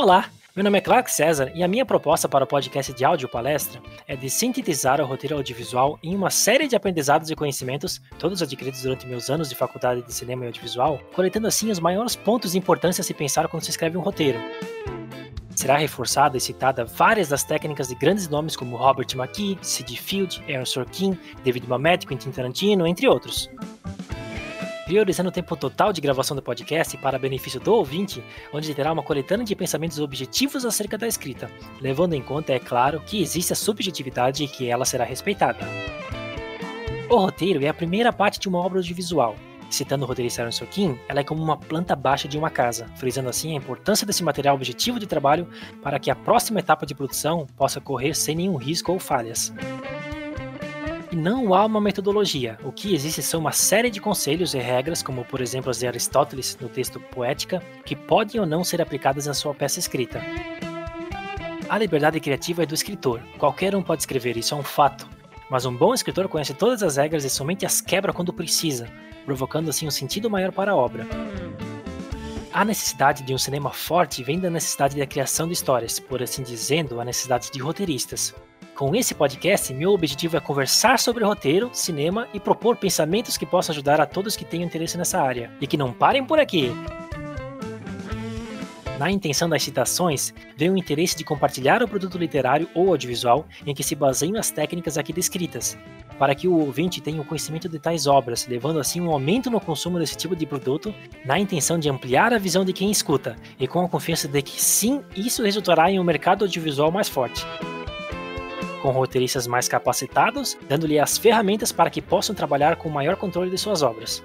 Olá, meu nome é Clark César e a minha proposta para o podcast de áudio palestra é de sintetizar o roteiro audiovisual em uma série de aprendizados e conhecimentos, todos adquiridos durante meus anos de faculdade de cinema e audiovisual, coletando assim os maiores pontos de importância a se pensar quando se escreve um roteiro. Será reforçada e citada várias das técnicas de grandes nomes como Robert McKee, Syd Field, Aaron Sorkin, David Mamet, Quentin Tarantino, entre outros. Priorizando o tempo total de gravação do podcast para benefício do ouvinte, onde terá uma coletânea de pensamentos objetivos acerca da escrita, levando em conta, é claro, que existe a subjetividade e que ela será respeitada. O roteiro é a primeira parte de uma obra audiovisual. Citando o roteirista Aaron Sorkin, ela é como uma planta baixa de uma casa, frisando assim a importância desse material objetivo de trabalho para que a próxima etapa de produção possa ocorrer sem nenhum risco ou falhas. E não há uma metodologia, o que existe são uma série de conselhos e regras, como por exemplo as de Aristóteles no texto Poética, que podem ou não ser aplicadas na sua peça escrita. A liberdade criativa é do escritor, qualquer um pode escrever, isso é um fato, mas um bom escritor conhece todas as regras e somente as quebra quando precisa, provocando assim um sentido maior para a obra. A necessidade de um cinema forte vem da necessidade da criação de histórias, por assim dizendo, a necessidade de roteiristas. Com esse podcast, meu objetivo é conversar sobre roteiro, cinema e propor pensamentos que possam ajudar a todos que tenham interesse nessa área. E que não parem por aqui! Na intenção das citações, vem o interesse de compartilhar o produto literário ou audiovisual em que se baseiam as técnicas aqui descritas, para que o ouvinte tenha o conhecimento de tais obras, levando assim um aumento no consumo desse tipo de produto, na intenção de ampliar a visão de quem escuta, e com a confiança de que sim, isso resultará em um mercado audiovisual mais forte, com roteiristas mais capacitados, dando-lhe as ferramentas para que possam trabalhar com maior controle de suas obras.